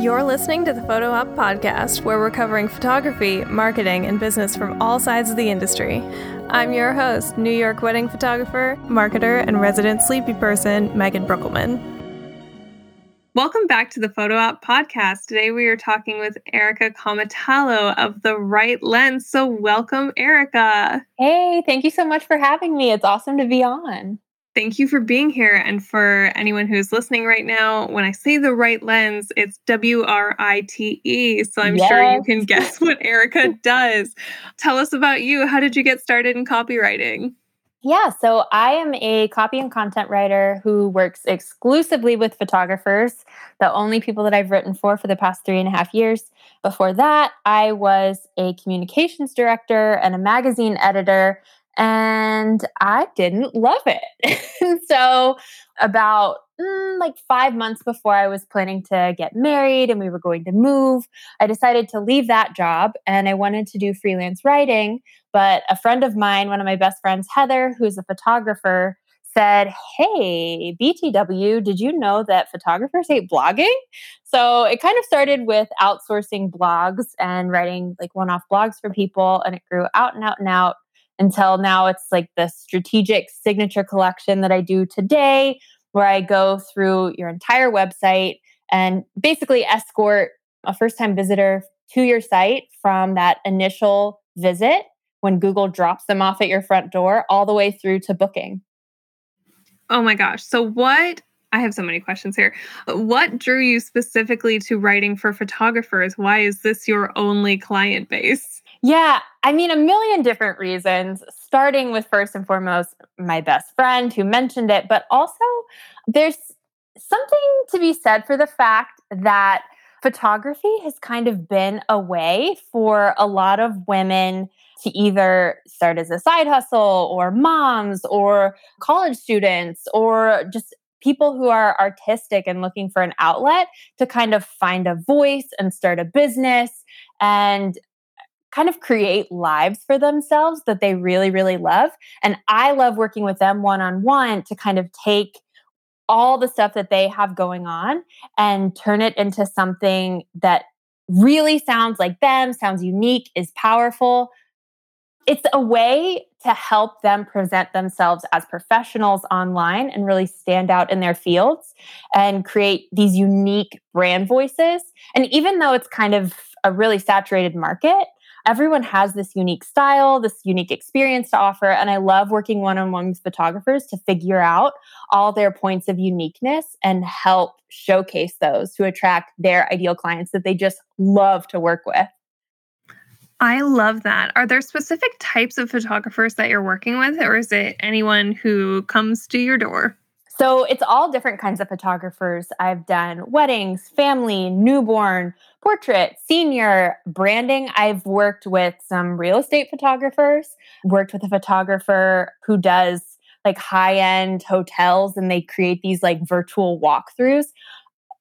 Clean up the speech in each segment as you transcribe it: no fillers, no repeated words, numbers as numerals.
You're listening to the Photo Opp Podcast, where we're covering photography, marketing, and business from all sides of the industry. I'm your host, New York wedding photographer, marketer, and resident sleepy person, Megan Breukelman. Welcome back to the Photo Opp Podcast. Today we are talking with Erica Comitalo of The Write Lens. So welcome, Erica. Hey, thank you so much for having me. It's awesome to be on. Thank you for being here. And for anyone who's listening right now, when I say The Write Lens, it's W-R-I-T-E. So I'm sure you can guess what Erica does. Tell us about you. How did you get started in copywriting? Yeah, so I am a copy and content writer who works exclusively with photographers, the only people that I've written for the past 3.5 years. Before that, I was a communications director and a magazine editor, and I didn't love it. And so about 5 months before I was planning to get married and we were going to move, I decided to leave that job and I wanted to do freelance writing. But a friend of mine, one of my best friends, Heather, who's a photographer, said, "Hey, BTW, did you know that photographers hate blogging?" So it kind of started with outsourcing blogs and writing like one-off blogs for people. And it grew out and out and out. Until now, it's like the strategic signature collection that I do today, where I go through your entire website and basically escort a first-time visitor to your site from that initial visit when Google drops them off at your front door all the way through to booking. Oh my gosh. So I have so many questions here. What drew you specifically to writing for photographers? Why is this your only client base? Yeah, I mean, a million different reasons, starting with first and foremost, my best friend who mentioned it, but also there's something to be said for the fact that photography has kind of been a way for a lot of women to either start as a side hustle or moms or college students or just people who are artistic and looking for an outlet to kind of find a voice and start a business and kind of create lives for themselves that they really, really love. And I love working with them one-on-one to kind of take all the stuff that they have going on and turn it into something that really sounds like them, sounds unique, is powerful. It's a way to help them present themselves as professionals online and really stand out in their fields and create these unique brand voices. And even though it's kind of a really saturated market, everyone has this unique style, this unique experience to offer. And I love working one-on-one with photographers to figure out all their points of uniqueness and help showcase those to attract their ideal clients that they just love to work with. I love that. Are there specific types of photographers that you're working with, or is it anyone who comes to your door? So it's all different kinds of photographers. I've done weddings, family, newborn, portrait, senior, branding. I've worked with some real estate photographers, worked with a photographer who does like high-end hotels and they create these like virtual walkthroughs.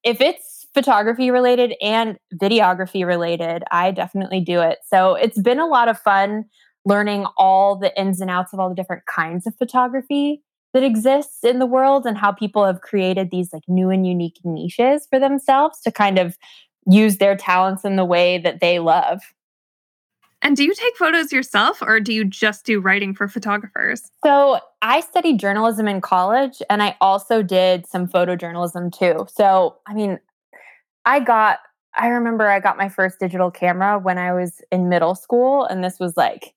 If it's photography related and videography related, I definitely do it. So it's been a lot of fun learning all the ins and outs of all the different kinds of photography that exists in the world and how people have created these like new and unique niches for themselves to kind of use their talents in the way that they love. And do you take photos yourself or do you just do writing for photographers? So I studied journalism in college and I also did some photojournalism too. So, I mean, I remember I got my first digital camera when I was in middle school, and this was like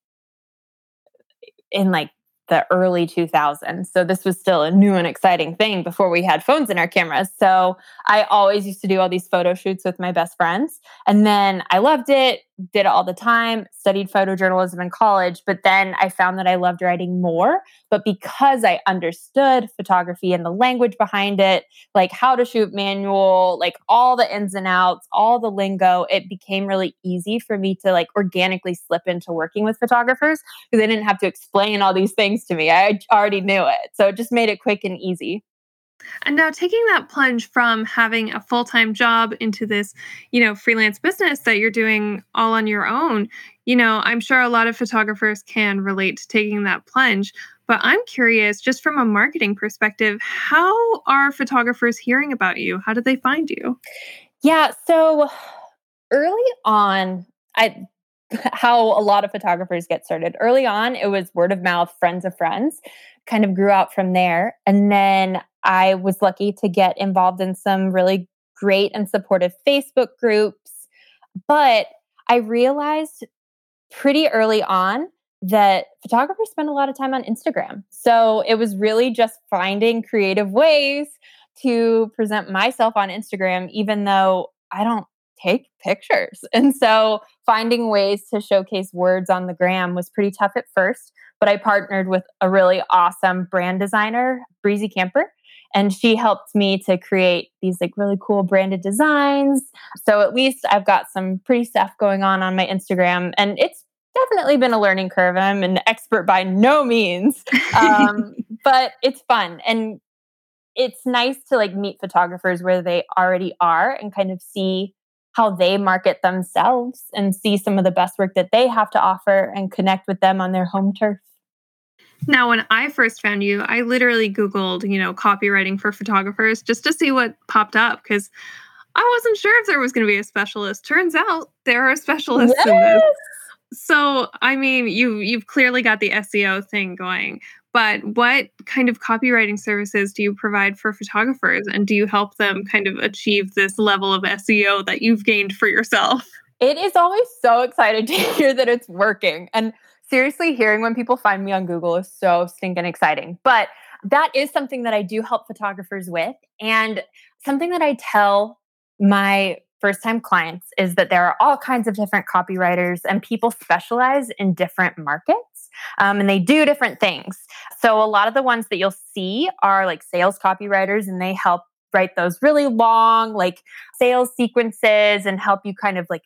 in like the early 2000s. So this was still a new and exciting thing before we had phones in our cameras. So I always used to do all these photo shoots with my best friends. And then I loved it, did it all the time, studied photojournalism in college. But then I found that I loved writing more. But because I understood photography and the language behind it, like how to shoot manual, like all the ins and outs, all the lingo, it became really easy for me to like organically slip into working with photographers because I didn't have to explain all these things to me. I already knew it. So it just made it quick and easy. And now taking that plunge from having a full-time job into this, freelance business that you're doing all on your own, I'm sure a lot of photographers can relate to taking that plunge. But I'm curious, just from a marketing perspective, how are photographers hearing about you? How do they find you? Yeah. So early on, how a lot of photographers get started. Early on, it was word of mouth, friends of friends, kind of grew out from there. And then I was lucky to get involved in some really great and supportive Facebook groups. But I realized pretty early on that photographers spend a lot of time on Instagram. So it was really just finding creative ways to present myself on Instagram, even though I don't take pictures. And so finding ways to showcase words on the gram was pretty tough at first, but I partnered with a really awesome brand designer, Breezy Camper, and she helped me to create these like really cool branded designs. So at least I've got some pretty stuff going on my Instagram, and it's definitely been a learning curve. I'm an expert by no means, but it's fun. And it's nice to like meet photographers where they already are and kind of see how they market themselves and see some of the best work that they have to offer and connect with them on their home turf. Now, when I first found you, I literally Googled, copywriting for photographers just to see what popped up because I wasn't sure if there was going to be a specialist. Turns out there are specialists in this. So, I mean, you've clearly got the SEO thing going, but what kind of copywriting services do you provide for photographers, and do you help them kind of achieve this level of SEO that you've gained for yourself? It is always so exciting to hear that it's working. And seriously, hearing when people find me on Google is so stinking exciting. But that is something that I do help photographers with. And something that I tell my first-time clients is that there are all kinds of different copywriters and people specialize in different markets and they do different things. So a lot of the ones that you'll see are like sales copywriters, and they help write those really long like sales sequences and help you kind of like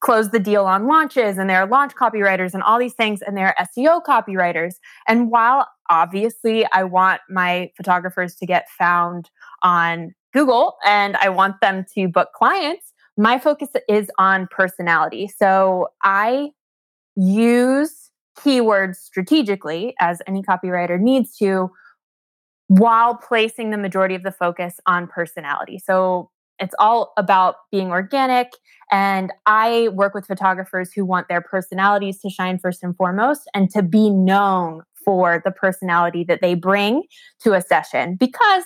close the deal on launches. And there are launch copywriters and all these things. And there are SEO copywriters. And while obviously I want my photographers to get found on Google and I want them to book clients, my focus is on personality. So I use keywords strategically, as any copywriter needs to, while placing the majority of the focus on personality. So it's all about being organic. And I work with photographers who want their personalities to shine first and foremost and to be known for the personality that they bring to a session. Because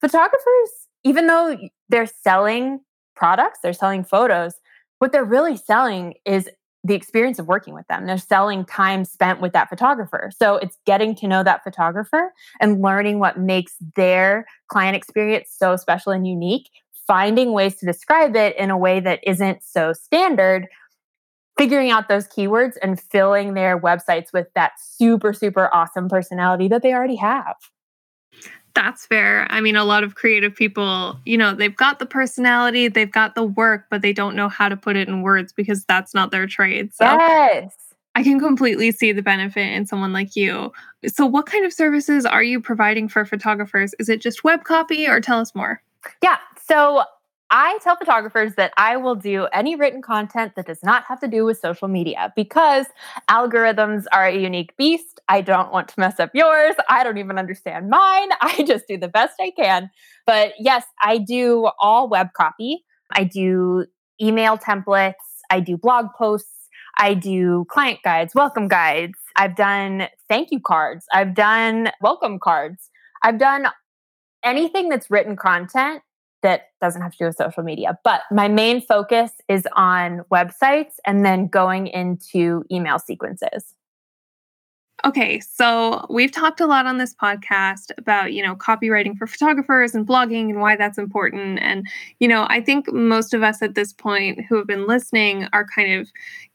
photographers, even though they're selling products, they're selling photos, what they're really selling is the experience of working with them. They're selling time spent with that photographer. So it's getting to know that photographer and learning what makes their client experience so special and unique, finding ways to describe it in a way that isn't so standard, figuring out those keywords and filling their websites with that super, super awesome personality that they already have. That's fair. I mean, a lot of creative people, they've got the personality, they've got the work, but they don't know how to put it in words because that's not their trade. So yes. I can completely see the benefit in someone like you. So what kind of services are you providing for photographers? Is it just web copy, or tell us more? Yeah. So I tell photographers that I will do any written content that does not have to do with social media because algorithms are a unique beast. I don't want to mess up yours. I don't even understand mine. I just do the best I can. But yes, I do all web copy. I do email templates. I do blog posts. I do client guides, welcome guides. I've done thank you cards. I've done welcome cards. I've done anything that's written content that doesn't have to do with social media. But my main focus is on websites and then going into email sequences. Okay, so we've talked a lot on this podcast about, copywriting for photographers and blogging and why that's important. And, I think most of us at this point who have been listening are kind of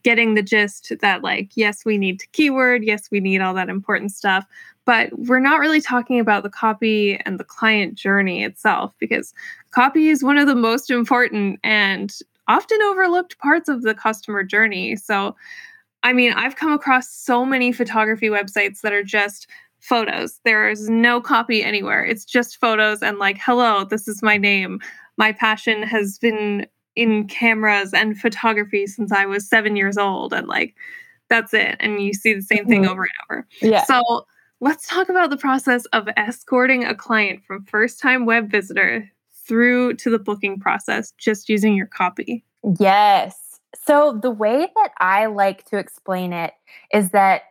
getting the gist that yes, we need to keyword. Yes, we need all that important stuff. But we're not really talking about the copy and the client journey itself, because copy is one of the most important and often overlooked parts of the customer journey. So, I mean, I've come across so many photography websites that are just photos. There is no copy anywhere. It's just photos and hello, this is my name. My passion has been in cameras and photography since I was 7 years old. And that's it. And you see the same thing over and over. Yeah. So let's talk about the process of escorting a client from first-time web visitor through to the booking process just using your copy? Yes. So the way that I like to explain it is that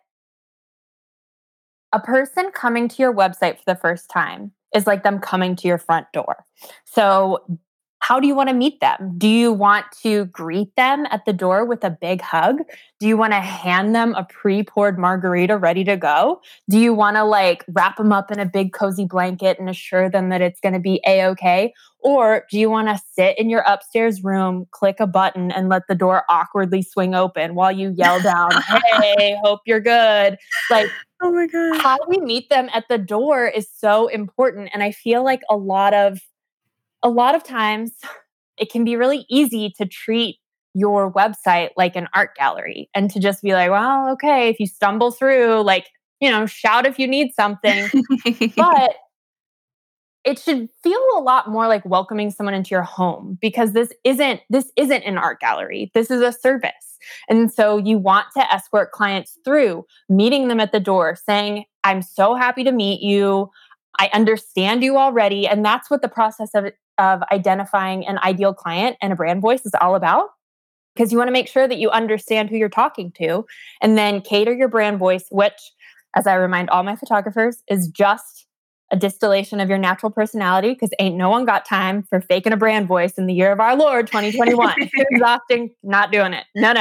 a person coming to your website for the first time is like them coming to your front door. So how do you want to meet them? Do you want to greet them at the door with a big hug? Do you want to hand them a pre-poured margarita ready to go? Do you want to wrap them up in a big cozy blanket and assure them that it's going to be A-okay? Or do you want to sit in your upstairs room, click a button, and let the door awkwardly swing open while you yell down, hey, hope you're good? Oh my God. How we meet them at the door is so important. And I feel like a lot of times it can be really easy to treat your website like an art gallery and to just be like, well, okay, if you stumble through, shout if you need something. But it should feel a lot more like welcoming someone into your home, because this isn't an art gallery. This is a service. And so you want to escort clients through, meeting them at the door, saying, I'm so happy to meet you. I understand you already. And that's what the process of identifying an ideal client and a brand voice is all about, because you want to make sure that you understand who you're talking to and then cater your brand voice, which, as I remind all my photographers, is just a distillation of your natural personality, because ain't no one got time for faking a brand voice in the year of our Lord, 2021. It's exhausting, not doing it. No.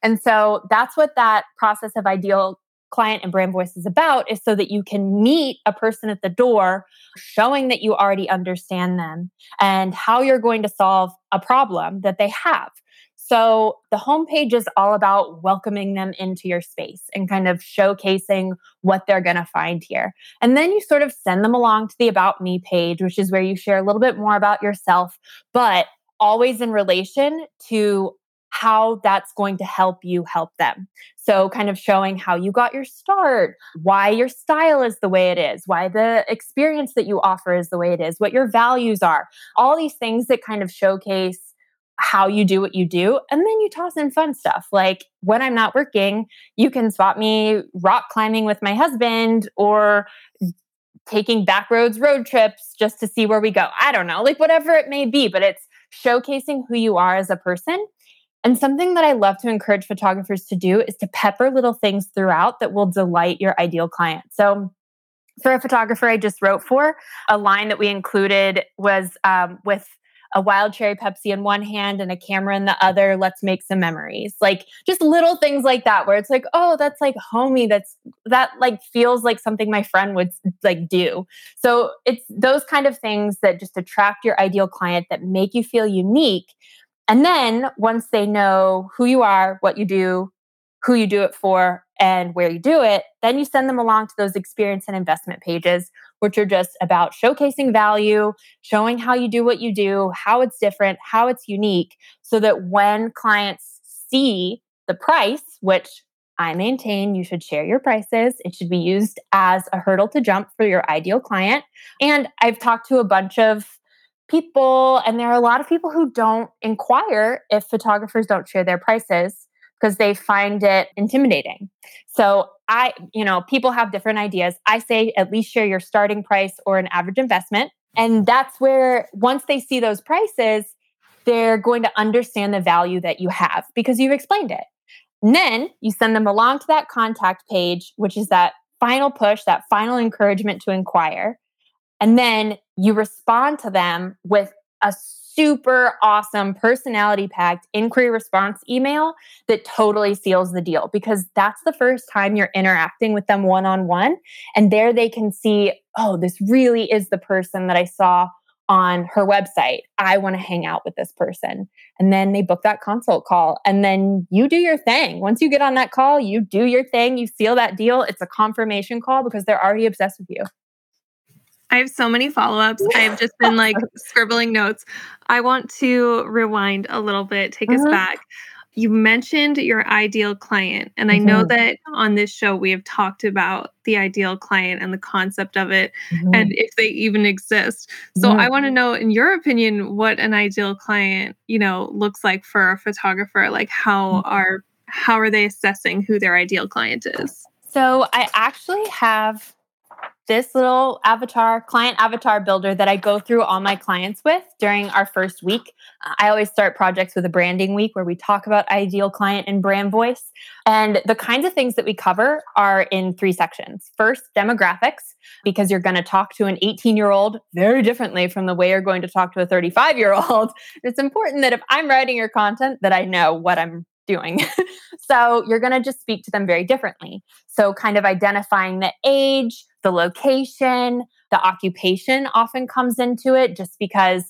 And so that's what that process of ideal client and brand voice is about, is so that you can meet a person at the door, showing that you already understand them and how you're going to solve a problem that they have. So the homepage is all about welcoming them into your space and kind of showcasing what they're going to find here. And then you sort of send them along to the About Me page, which is where you share a little bit more about yourself, but always in relation to how that's going to help you help them. So kind of showing how you got your start, why your style is the way it is, why the experience that you offer is the way it is, what your values are, all these things that kind of showcase how you do what you do. And then you toss in fun stuff. Like, when I'm not working, you can spot me rock climbing with my husband or taking back roads road trips just to see where we go. I don't know, whatever it may be, but it's showcasing who you are as a person. And something that I love to encourage photographers to do is to pepper little things throughout that will delight your ideal client. So for a photographer I just wrote for, a line that we included was with a wild cherry Pepsi in one hand and a camera in the other, let's make some memories. Just little things like that, where it's oh, that's homey. That feels like something my friend would do. So it's those kind of things that just attract your ideal client, that make you feel unique. And then once they know who you are, what you do, who you do it for, and where you do it, then you send them along to those experience and investment pages, which are just about showcasing value, showing how you do what you do, how it's different, how it's unique, so that when clients see the price, which I maintain you should share your prices. It should be used as a hurdle to jump for your ideal client. And I've talked to a bunch of people, and there are a lot of people who don't inquire if photographers don't share their prices, because they find it intimidating. So people have different ideas. I say at least share your starting price or an average investment. And that's where, once they see those prices, they're going to understand the value that you have because you've explained it. And then you send them along to that contact page, which is that final push, that final encouragement to inquire. And then you respond to them with a super awesome personality-packed inquiry response email that totally seals the deal, because that's the first time you're interacting with them one-on-one. And there they can see, oh, this really is the person that I saw on her website. I want to hang out with this person. And then they book that consult call, and then you do your thing. Once you get on that call, you do your thing, you seal that deal. It's a confirmation call because they're already obsessed with you. I have so many follow-ups. I've just been scribbling notes. I want to rewind a little bit, take us back. You mentioned your ideal client. And I know that on this show, we have talked about the ideal client and the concept of it and if they even exist. So I want to know, in your opinion, what an ideal client, looks like for a photographer. How are they assessing who their ideal client is? So I actually have this little avatar, client avatar builder that I go through all my clients with during our first week. I always start projects with a branding week where we talk about ideal client and brand voice. And the kinds of things that we cover are in three sections. First, demographics, because you're going to talk to an 18-year-old very differently from the way you're going to talk to a 35-year-old. It's important that if I'm writing your content, that I know what I'm doing. So you're going to just speak to them very differently. So kind of identifying the age, the location, the occupation often comes into it, just because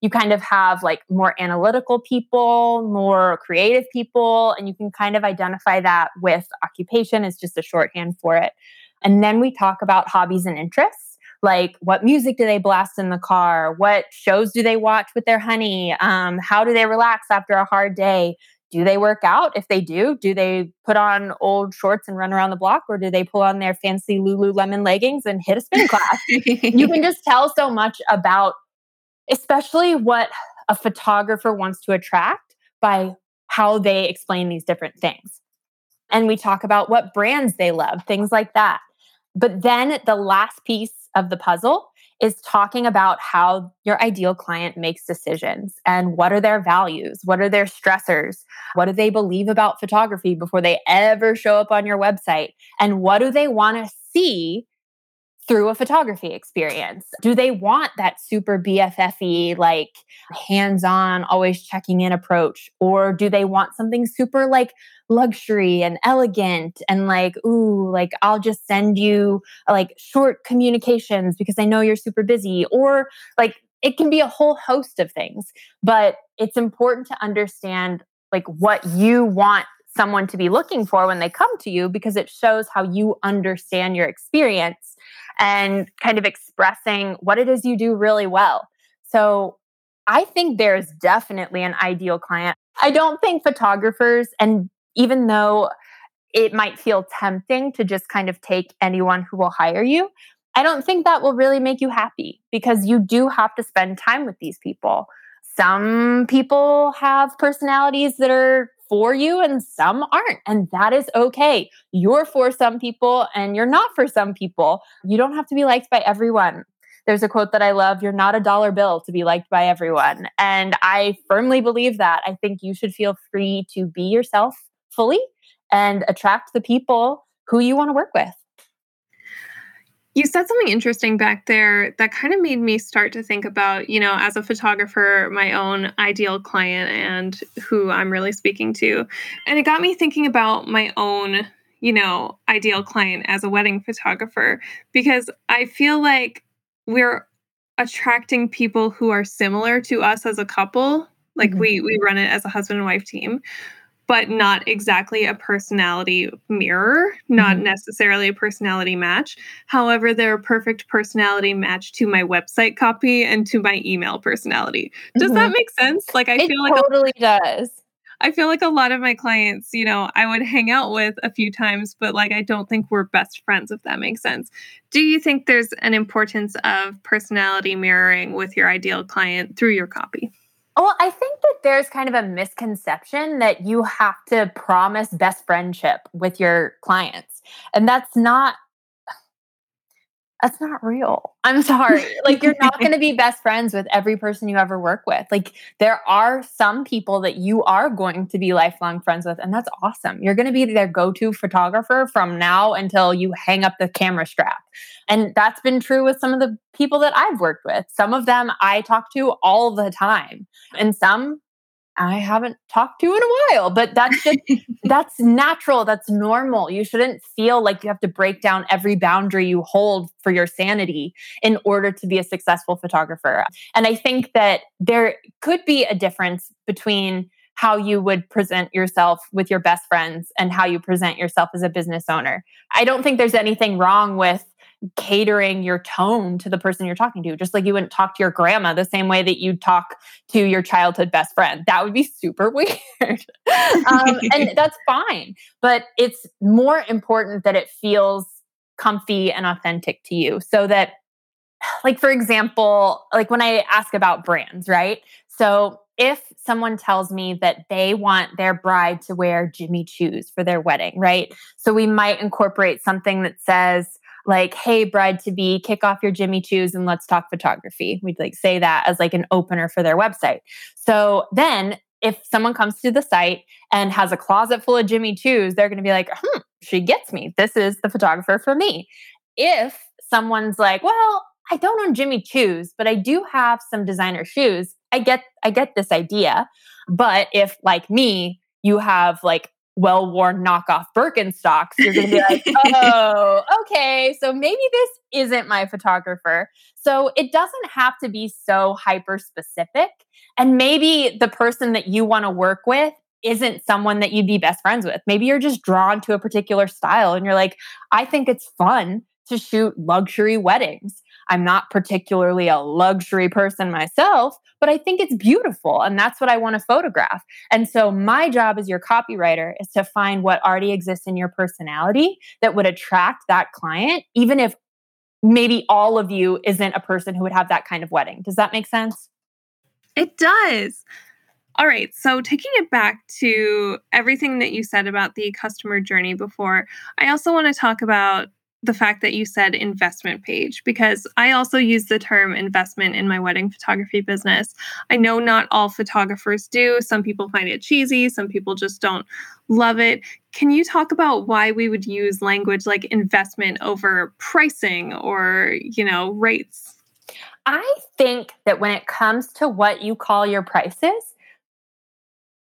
you kind of have like more analytical people, more creative people, and you can kind of identify that with occupation. It's just a shorthand for it. And then we talk about hobbies and interests. Like, what music do they blast in the car? What shows do they watch with their honey? How do they relax after a hard day? Do they work out? If they do, do they put on old shorts and run around the block? Or do they pull on their fancy Lululemon leggings and hit a spin class? You can just tell so much about, especially what a photographer wants to attract by how they explain these different things. And we talk about what brands they love, things like that. But then the last piece of the puzzle is talking about how your ideal client makes decisions and what are their values, what are their stressors, what do they believe about photography before they ever show up on your website, and what do they want to see through a photography experience. Do they want that super BFF-y, like hands-on, always checking in approach? Or do they want something super like luxury and elegant and like, ooh, like I'll just send you like short communications because I know you're super busy? Or like it can be a whole host of things, but it's important to understand like what you want someone to be looking for when they come to you, because it shows how you understand your experience and kind of expressing what it is you do really well. So I think there's definitely an ideal client. I don't think photographers, and even though it might feel tempting to just kind of take anyone who will hire you, I don't think that will really make you happy, because you do have to spend time with these people. Some people have personalities that are for you and some aren't. And that is okay. You're for some people and you're not for some people. You don't have to be liked by everyone. There's a quote that I love, you're not a dollar bill to be liked by everyone. And I firmly believe that. I think you should feel free to be yourself fully and attract the people who you want to work with. You said something interesting back there that kind of made me start to think about, you know, as a photographer, my own ideal client and who I'm really speaking to. And it got me thinking about my own, you know, ideal client as a wedding photographer, because I feel like we're attracting people who are similar to us as a couple. Like we run it as a husband and wife team, but not exactly a personality mirror, not necessarily a personality match. However, they're a perfect personality match to my website copy and to my email personality. Does that make sense? Like I feel like it totally does. I feel like a lot of my clients, you know, I would hang out with a few times, but like I don't think we're best friends, if that makes sense. Do you think there's an importance of personality mirroring with your ideal client through your copy? Well, I think that there's kind of a misconception that you have to promise best friendship with your clients. And that's not real. I'm sorry. Like you're not going to be best friends with every person you ever work with. Like there are some people that you are going to be lifelong friends with, and that's awesome. You're going to be their go-to photographer from now until you hang up the camera strap. And that's been true with some of the people that I've worked with. Some of them I talk to all the time, and some I haven't talked to in a while, but that's just, that's natural. That's normal. You shouldn't feel like you have to break down every boundary you hold for your sanity in order to be a successful photographer. And I think that there could be a difference between how you would present yourself with your best friends and how you present yourself as a business owner. I don't think there's anything wrong with catering your tone to the person you're talking to, just like you wouldn't talk to your grandma the same way that you talk to your childhood best friend. That would be super weird. And that's fine. But it's more important that it feels comfy and authentic to you. So that, like, for example, like when I ask about brands, right? So if someone tells me that they want their bride to wear Jimmy Choo's for their wedding, right? So we might incorporate something that says, like, hey, bride-to-be, kick off your Jimmy Choos and let's talk photography. We'd like say that as like an opener for their website. So then if someone comes to the site and has a closet full of Jimmy Choos, they're going to be like, she gets me. This is the photographer for me. If someone's like, well, I don't own Jimmy Choos, but I do have some designer shoes. I get this idea. But if like me, you have like well-worn knockoff Birkenstocks, you're going to be like, oh, okay. So maybe this isn't my photographer. So it doesn't have to be so hyper-specific. And maybe the person that you want to work with isn't someone that you'd be best friends with. Maybe you're just drawn to a particular style and you're like, I think it's fun to shoot luxury weddings. I'm not particularly a luxury person myself, but I think it's beautiful and that's what I want to photograph. And so my job as your copywriter is to find what already exists in your personality that would attract that client, even if maybe all of you isn't a person who would have that kind of wedding. Does that make sense? It does. All right. So taking it back to everything that you said about the customer journey before, I also want to talk about the fact that you said investment page, because I also use the term investment in my wedding photography business. I know not all photographers do. Some people find it cheesy. Some people just don't love it. Can you talk about why we would use language like investment over pricing or, rates? I think that when it comes to what you call your prices,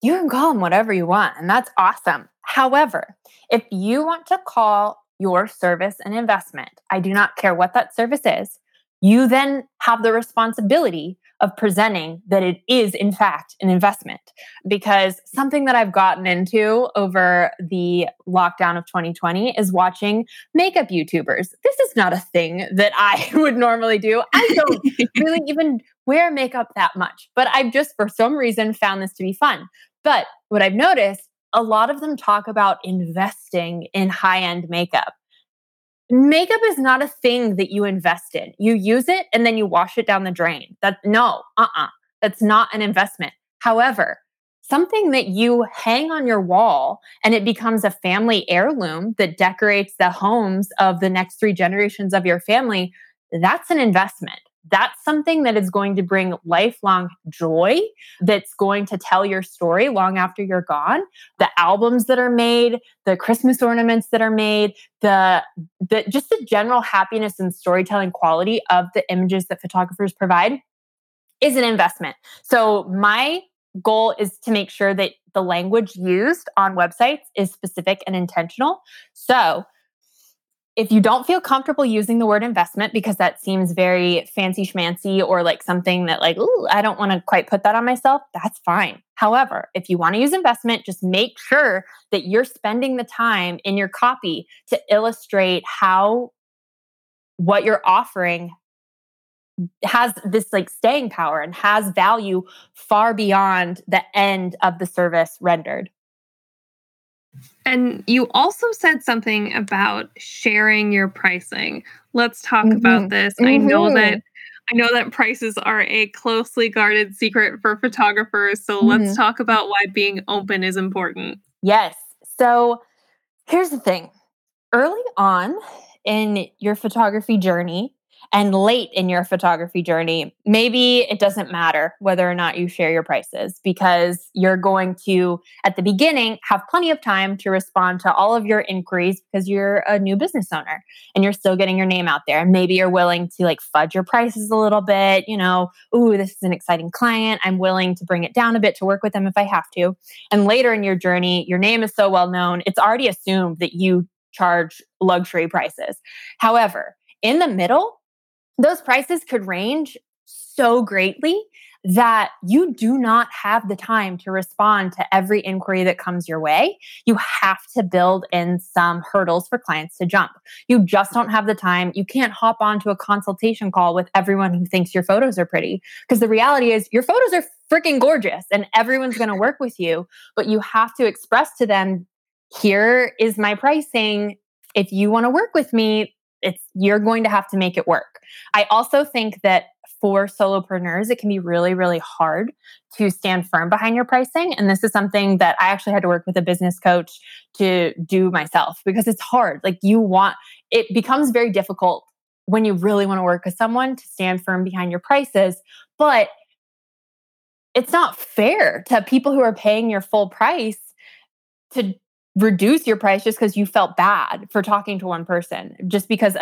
you can call them whatever you want, and that's awesome. However, if you want to call your service an investment, I do not care what that service is, you then have the responsibility of presenting that it is, in fact, an investment. Because something that I've gotten into over the lockdown of 2020 is watching makeup YouTubers. This is not a thing that I would normally do. I don't really even wear makeup that much, but I've just, for some reason, found this to be fun. But what I've noticed, a lot of them talk about investing in high-end makeup. Makeup is not a thing that you invest in. You use it and then you wash it down the drain. That's not an investment. However, something that you hang on your wall and it becomes a family heirloom that decorates the homes of the next three generations of your family, that's an investment. That's something that is going to bring lifelong joy, that's going to tell your story long after you're gone. The albums that are made, the Christmas ornaments that are made, the just the general happiness and storytelling quality of the images that photographers provide is an investment. So my goal is to make sure that the language used on websites is specific and intentional. So if you don't feel comfortable using the word investment because that seems very fancy schmancy or like something that like, ooh, I don't want to quite put that on myself, that's fine. However, if you want to use investment, just make sure that you're spending the time in your copy to illustrate how what you're offering has this like staying power and has value far beyond the end of the service rendered. And you also said something about sharing your pricing. Let's talk about this. Mm-hmm. I know that prices are a closely guarded secret for photographers. So let's talk about why being open is important. Yes. So here's the thing. Early on in your photography journey and late in your photography journey, maybe it doesn't matter whether or not you share your prices, because you're going to, at the beginning, have plenty of time to respond to all of your inquiries because you're a new business owner and you're still getting your name out there. And maybe you're willing to like fudge your prices a little bit, ooh, this is an exciting client. I'm willing to bring it down a bit to work with them if I have to. And later in your journey, your name is so well known, it's already assumed that you charge luxury prices. However, in the middle, those prices could range so greatly that you do not have the time to respond to every inquiry that comes your way. You have to build in some hurdles for clients to jump. You just don't have the time. You can't hop onto a consultation call with everyone who thinks your photos are pretty, because the reality is your photos are freaking gorgeous and everyone's going to work with you, but you have to express to them, here is my pricing. If you want to work with me, you're going to have to make it work. I also think that for solopreneurs, it can be really, really hard to stand firm behind your pricing. And this is something that I actually had to work with a business coach to do myself, because it's hard. Like, it becomes very difficult when you really want to work with someone to stand firm behind your prices. But it's not fair to people who are paying your full price to reduce your price just because you felt bad for talking to one person, just because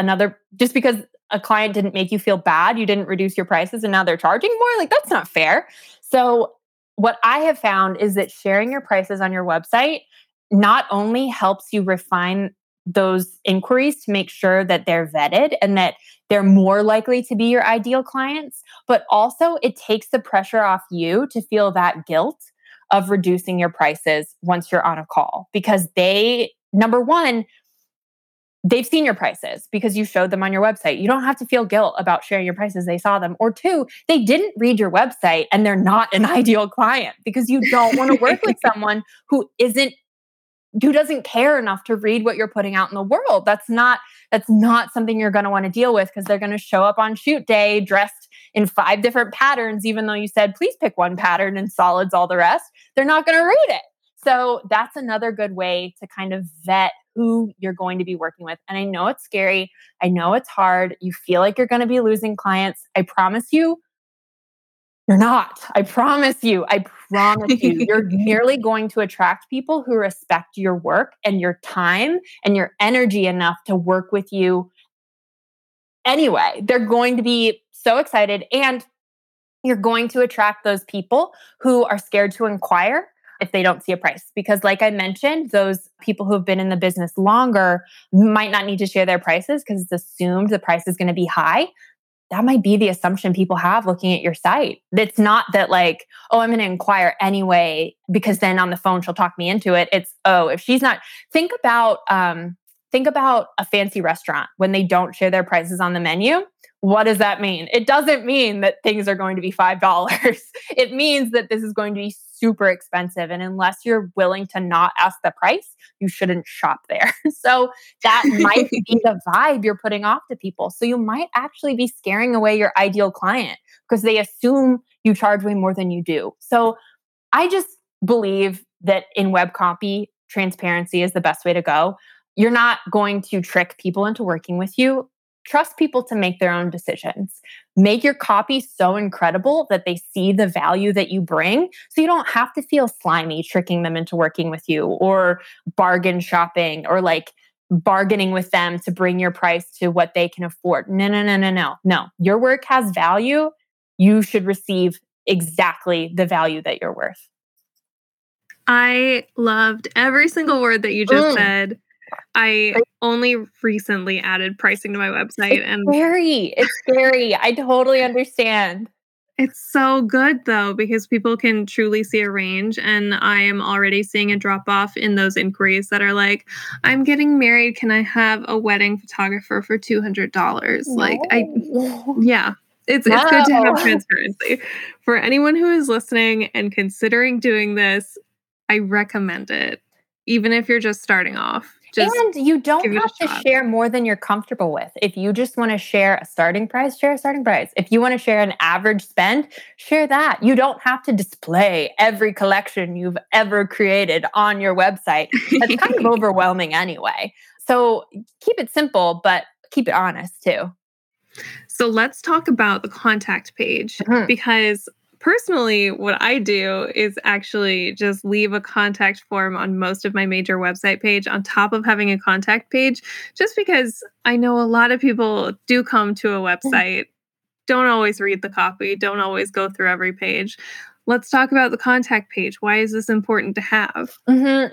a client didn't make you feel bad, you didn't reduce your prices and now they're charging more. Like, that's not fair. So what I have found is that sharing your prices on your website not only helps you refine those inquiries to make sure that they're vetted and that they're more likely to be your ideal clients, but also it takes the pressure off you to feel that guilt of reducing your prices once you're on a call, because number one, they've seen your prices because you showed them on your website. You don't have to feel guilt about sharing your prices. They saw them. Or two, they didn't read your website and they're not an ideal client, because you don't want to work with someone who doesn't care enough to read what you're putting out in the world. That's not something you're going to want to deal with, because they're going to show up on shoot day dressed in 5 different patterns, even though you said, please pick one pattern and solids all the rest. They're not going to read it. So that's another good way to kind of vet who you're going to be working with. And I know it's scary. I know it's hard. You feel like you're going to be losing clients. I promise you, you're not. I promise you, you're merely going to attract people who respect your work and your time and your energy enough to work with you anyway. They're going to be so excited, and you're going to attract those people who are scared to inquire if they don't see a price. Because like I mentioned, those people who have been in the business longer might not need to share their prices because it's assumed the price is going to be high. That might be the assumption people have looking at your site. It's not that like, oh, I'm going to inquire anyway because then on the phone she'll talk me into it. It's, oh, if she's not... Think about a fancy restaurant when they don't share their prices on the menu. What does that mean? It doesn't mean that things are going to be $5. It means that this is going to be super expensive. And unless you're willing to not ask the price, you shouldn't shop there. So that might be the vibe you're putting off to people. So you might actually be scaring away your ideal client because they assume you charge way more than you do. So I just believe that in web copy, transparency is the best way to go. You're not going to trick people into working with you. Trust people to make their own decisions. Make your copy so incredible that they see the value that you bring, so you don't have to feel slimy tricking them into working with you, or bargain shopping, or like bargaining with them to bring your price to what they can afford. No. Your work has value. You should receive exactly the value that you're worth. I loved every single word that you just said. I only recently added pricing to my website. It's scary. I totally understand. It's so good though, because people can truly see a range, and I am already seeing a drop off in those inquiries that are like, I'm getting married. Can I have a wedding photographer for $200? No. It's good to have transparency. For anyone who is listening and considering doing this, I recommend it. Even if you're just starting off. And you don't have to share more than you're comfortable with. If you just want to share a starting price, share a starting price. If you want to share an average spend, share that. You don't have to display every collection you've ever created on your website. That's kind of overwhelming anyway. So keep it simple, but keep it honest too. So let's talk about the contact page, because personally, what I do is actually just leave a contact form on most of my major website page on top of having a contact page, just because I know a lot of people do come to a website, don't always read the copy, don't always go through every page. Let's talk about the contact page. Why is this important to have?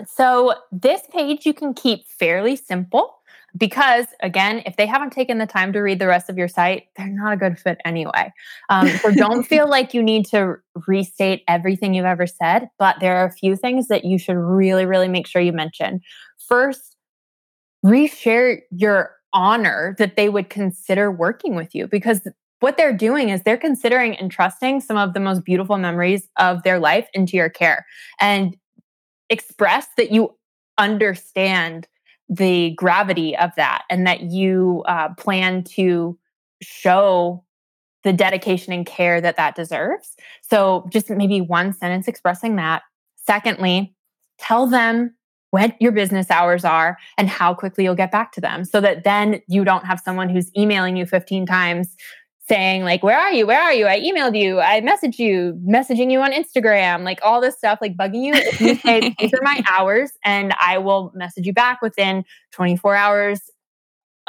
So this page you can keep fairly simple. Because again, if they haven't taken the time to read the rest of your site, they're not a good fit anyway. So don't feel like you need to restate everything you've ever said, but there are a few things that you should really, really make sure you mention. First, reshare your honor that they would consider working with you, because what they're doing is they're considering entrusting some of the most beautiful memories of their life into your care, and express that you understand the gravity of that, and that you plan to show the dedication and care that that deserves. So just maybe one sentence expressing that. Secondly, tell them what your business hours are and how quickly you'll get back to them, so that then you don't have someone who's emailing you 15 times saying like, where are you? Where are you? I emailed you. I messaged you, messaging you on Instagram, like all this stuff, like bugging you. If you say, these are my hours and I will message you back within 24 hours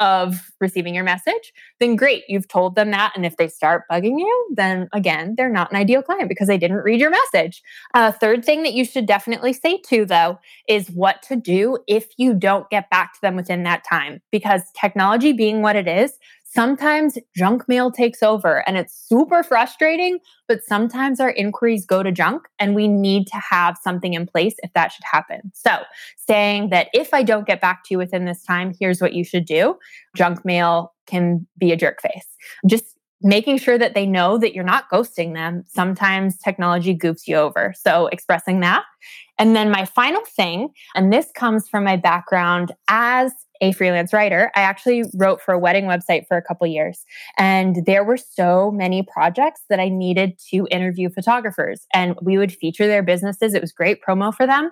of receiving your message, then great. You've told them that. And if they start bugging you, then again, they're not an ideal client because they didn't read your message. Third thing that you should definitely say too, though, is what to do if you don't get back to them within that time. Because technology being what it is, sometimes junk mail takes over and it's super frustrating, but sometimes our inquiries go to junk and we need to have something in place if that should happen. So saying that if I don't get back to you within this time, here's what you should do. Junk mail can be a jerk face. Just making sure that they know that you're not ghosting them. Sometimes technology goofs you over. So expressing that. And then my final thing, and this comes from my background as a freelance writer. I actually wrote for a wedding website for a couple years, and there were so many projects that I needed to interview photographers, and we would feature their businesses. It was great promo for them.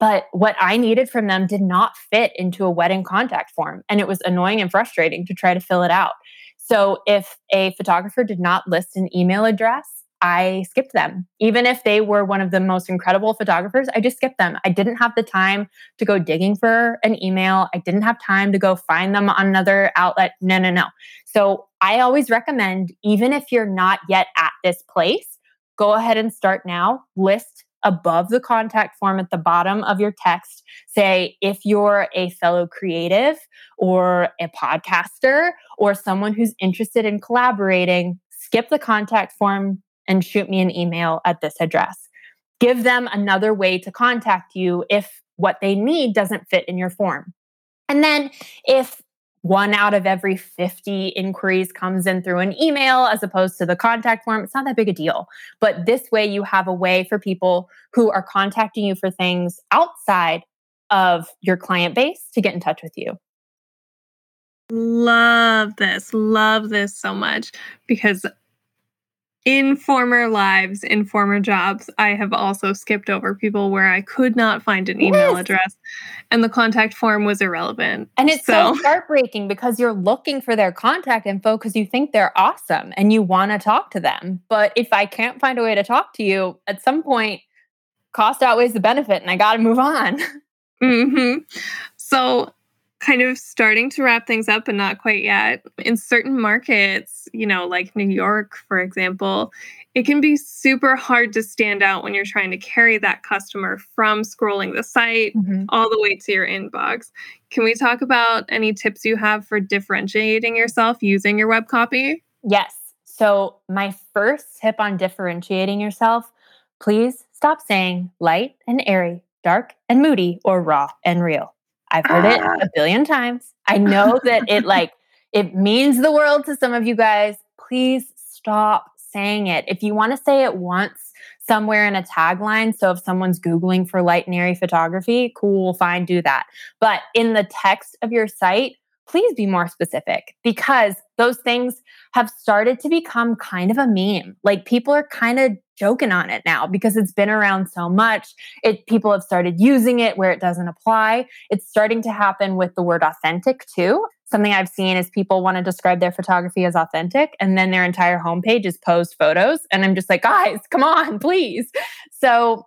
But what I needed from them did not fit into a wedding contact form, and it was annoying and frustrating to try to fill it out. So if a photographer did not list an email address, I skipped them. Even if they were one of the most incredible photographers, I just skipped them. I didn't have the time to go digging for an email. I didn't have time to go find them on another outlet. No. So I always recommend, even if you're not yet at this place, go ahead and start now. List above the contact form at the bottom of your text. Say, if you're a fellow creative or a podcaster or someone who's interested in collaborating, skip the contact form and shoot me an email at this address. Give them another way to contact you if what they need doesn't fit in your form. And then if one out of every 50 inquiries comes in through an email as opposed to the contact form, it's not that big a deal. But this way you have a way for people who are contacting you for things outside of your client base to get in touch with you. Love this so much, because in former lives, in former jobs, I have also skipped over people where I could not find an email address and the contact form was irrelevant. And it's so heartbreaking because you're looking for their contact info because you think they're awesome and you want to talk to them. But if I can't find a way to talk to you, at some point, cost outweighs the benefit and I got to move on. Mm-hmm. So kind of starting to wrap things up, but not quite yet. In certain markets, like New York, for example, it can be super hard to stand out when you're trying to carry that customer from scrolling the site all the way to your inbox. Can we talk about any tips you have for differentiating yourself using your web copy? Yes. So my first tip on differentiating yourself, please stop saying light and airy, dark and moody, or raw and real. I've heard it a billion times. I know that it means the world to some of you guys. Please stop saying it. If you want to say it once somewhere in a tagline, so if someone's Googling for light and airy photography, cool, fine, do that. But in the text of your site, please be more specific, because those things have started to become kind of a meme. Like, people are kind of joking on it now because it's been around so much. People have started using it where it doesn't apply. It's starting to happen with the word authentic too. Something I've seen is people want to describe their photography as authentic, and then their entire homepage is posed photos. And I'm just like, guys, come on, please. So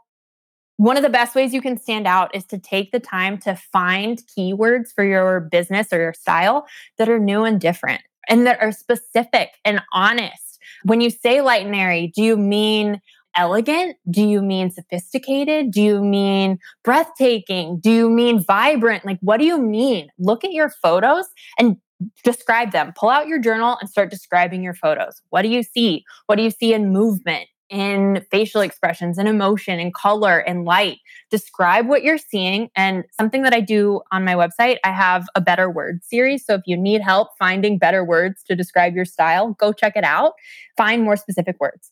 one of the best ways you can stand out is to take the time to find keywords for your business or your style that are new and different and that are specific and honest. When you say light and airy, do you mean elegant? Do you mean sophisticated? Do you mean breathtaking? Do you mean vibrant? Like, what do you mean? Look at your photos and describe them. Pull out your journal and start describing your photos. What do you see? What do you see in movement, in facial expressions and emotion and color and light? Describe what you're seeing. And something that I do on my website, I have a better word series. So if you need help finding better words to describe your style, go check it out. Find more specific words.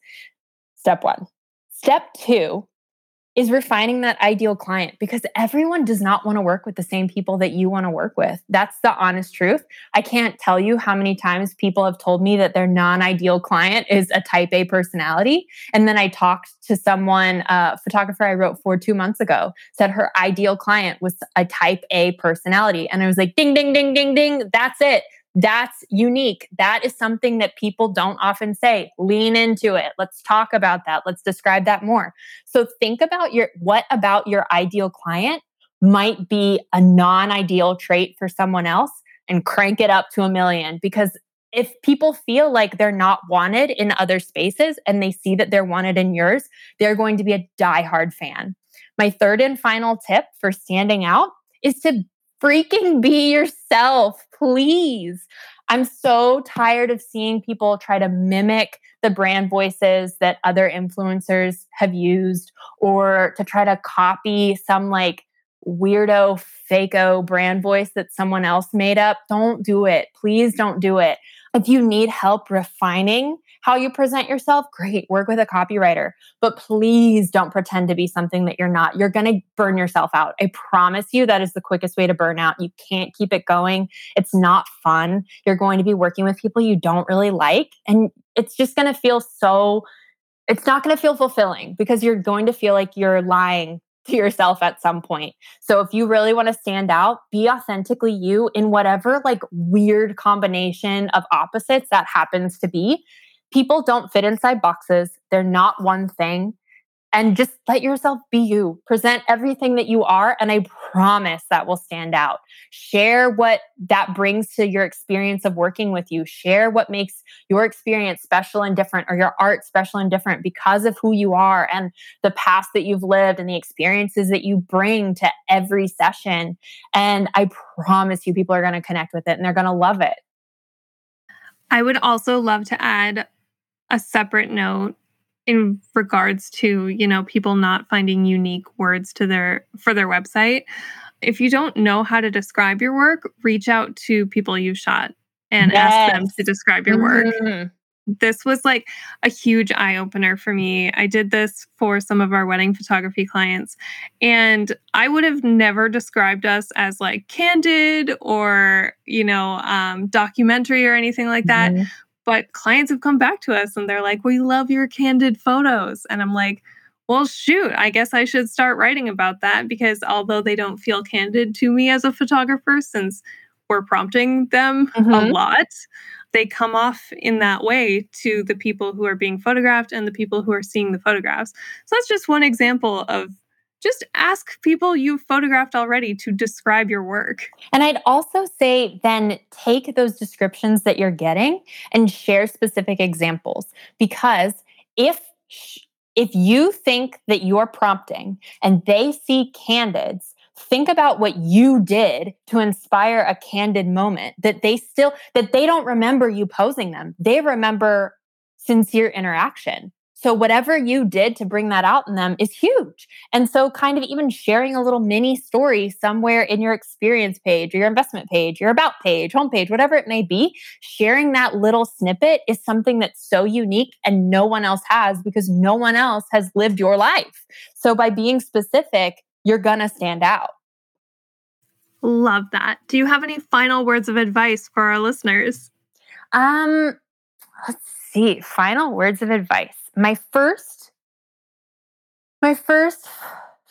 Step 1. Step 2 is refining that ideal client, because everyone does not want to work with the same people that you want to work with. That's the honest truth. I can't tell you how many times people have told me that their non-ideal client is a type A personality. And then I talked to someone, a photographer I wrote for 2 months ago, said her ideal client was a type A personality. And I was like, ding, ding, ding, ding, ding. That's it. That's unique. That is something that people don't often say. Lean into it. Let's talk about that. Let's describe that more. So think about what about your ideal client might be a non-ideal trait for someone else, and crank it up to 1,000,000. Because if people feel like they're not wanted in other spaces and they see that they're wanted in yours, they're going to be a diehard fan. My third and final tip for standing out is to freaking be yourself, please. I'm so tired of seeing people try to mimic the brand voices that other influencers have used, or to try to copy some like weirdo, fake-o brand voice that someone else made up. Don't do it. Please don't do it. If you need help refining how you present yourself, great, work with a copywriter. But please don't pretend to be something that you're not. You're going to burn yourself out. I promise you that is the quickest way to burn out. You can't keep it going. It's not fun. You're going to be working with people you don't really like. And it's just going to feel so... It's not going to feel fulfilling, because you're going to feel like you're lying to yourself at some point. So if you really want to stand out, be authentically you in whatever like weird combination of opposites that happens to be. People don't fit inside boxes. They're not one thing. And just let yourself be you. Present everything that you are, and I promise that will stand out. Share what that brings to your experience of working with you. Share what makes your experience special and different, or your art special and different, because of who you are and the past that you've lived and the experiences that you bring to every session. And I promise you, people are going to connect with it and they're going to love it. I would also love to add a separate note in regards to, you know, people not finding unique words for their website. If you don't know how to describe your work, reach out to people you've shot and ask them to describe your work. Mm-hmm. This was like a huge eye-opener for me. I did this for some of our wedding photography clients, and I would have never described us as like candid or, you know, documentary or anything like that. Mm-hmm. But clients have come back to us and they're like, we love your candid photos. And I'm like, well, shoot, I guess I should start writing about that, because although they don't feel candid to me as a photographer, since we're prompting them a lot, they come off in that way to the people who are being photographed and the people who are seeing the photographs. So that's just one example of just ask people you've photographed already to describe your work. And I'd also say then take those descriptions that you're getting and share specific examples. Because if you think that you're prompting and they see candids, think about what you did to inspire a candid moment that they don't remember you posing them. They remember sincere interaction. So whatever you did to bring that out in them is huge. And so kind of even sharing a little mini story somewhere in your experience page or your investment page, your about page, homepage, whatever it may be, sharing that little snippet is something that's so unique and no one else has, because no one else has lived your life. So by being specific, you're going to stand out. Love that. Do you have any final words of advice for our listeners? Let's see. Final words of advice. My first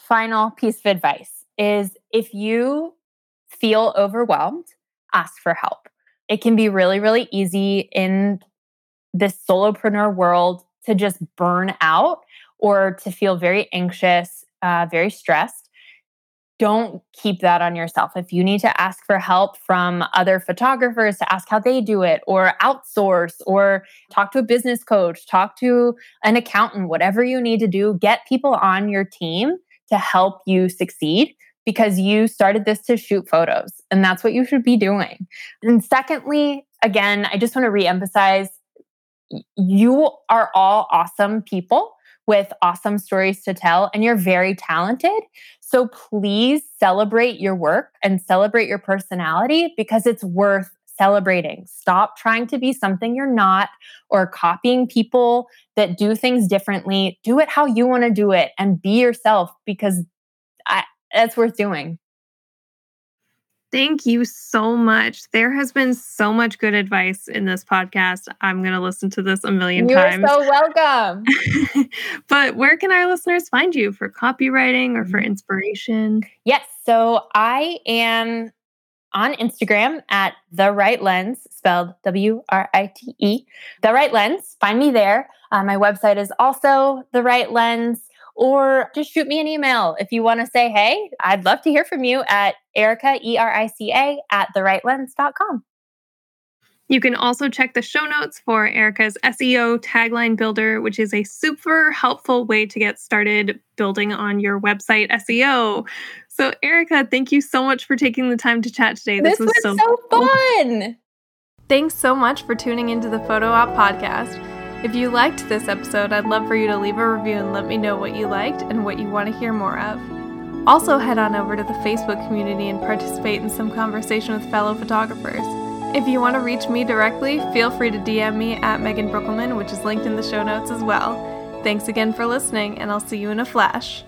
final piece of advice is, if you feel overwhelmed, ask for help. It can be really, really easy in this solopreneur world to just burn out or to feel very anxious, very stressed. Don't keep that on yourself. If you need to ask for help from other photographers to ask how they do it, or outsource, or talk to a business coach, talk to an accountant, whatever you need to do, get people on your team to help you succeed, because you started this to shoot photos and that's what you should be doing. And secondly, again, I just want to reemphasize, you are all awesome people with awesome stories to tell, and you're very talented. So please celebrate your work and celebrate your personality, because it's worth celebrating. Stop trying to be something you're not or copying people that do things differently. Do it how you want to do it and be yourself, because that's worth doing. Thank you so much. There has been so much good advice in this podcast. I'm going to listen to this a million times. You're so welcome. But where can our listeners find you for copywriting or for inspiration? Yes. So I am on Instagram at The Write Lens, spelled W-R-I-T-E. The Write Lens. Find me there. My website is also The Write Lens. Or just shoot me an email if you want to say, hey, I'd love to hear from you at Erica, E-R-I-C-A, at therightLens.com. You can also check the show notes for Erica's SEO Tagline Builder, which is a super helpful way to get started building on your website SEO. So Erica, thank you so much for taking the time to chat today. This was so fun. Thanks so much for tuning into the Photo Opp Podcast. If you liked this episode, I'd love for you to leave a review and let me know what you liked and what you want to hear more of. Also, head on over to the Facebook community and participate in some conversation with fellow photographers. If you want to reach me directly, feel free to DM me at Megan Breukelman, which is linked in the show notes as well. Thanks again for listening, and I'll see you in a flash.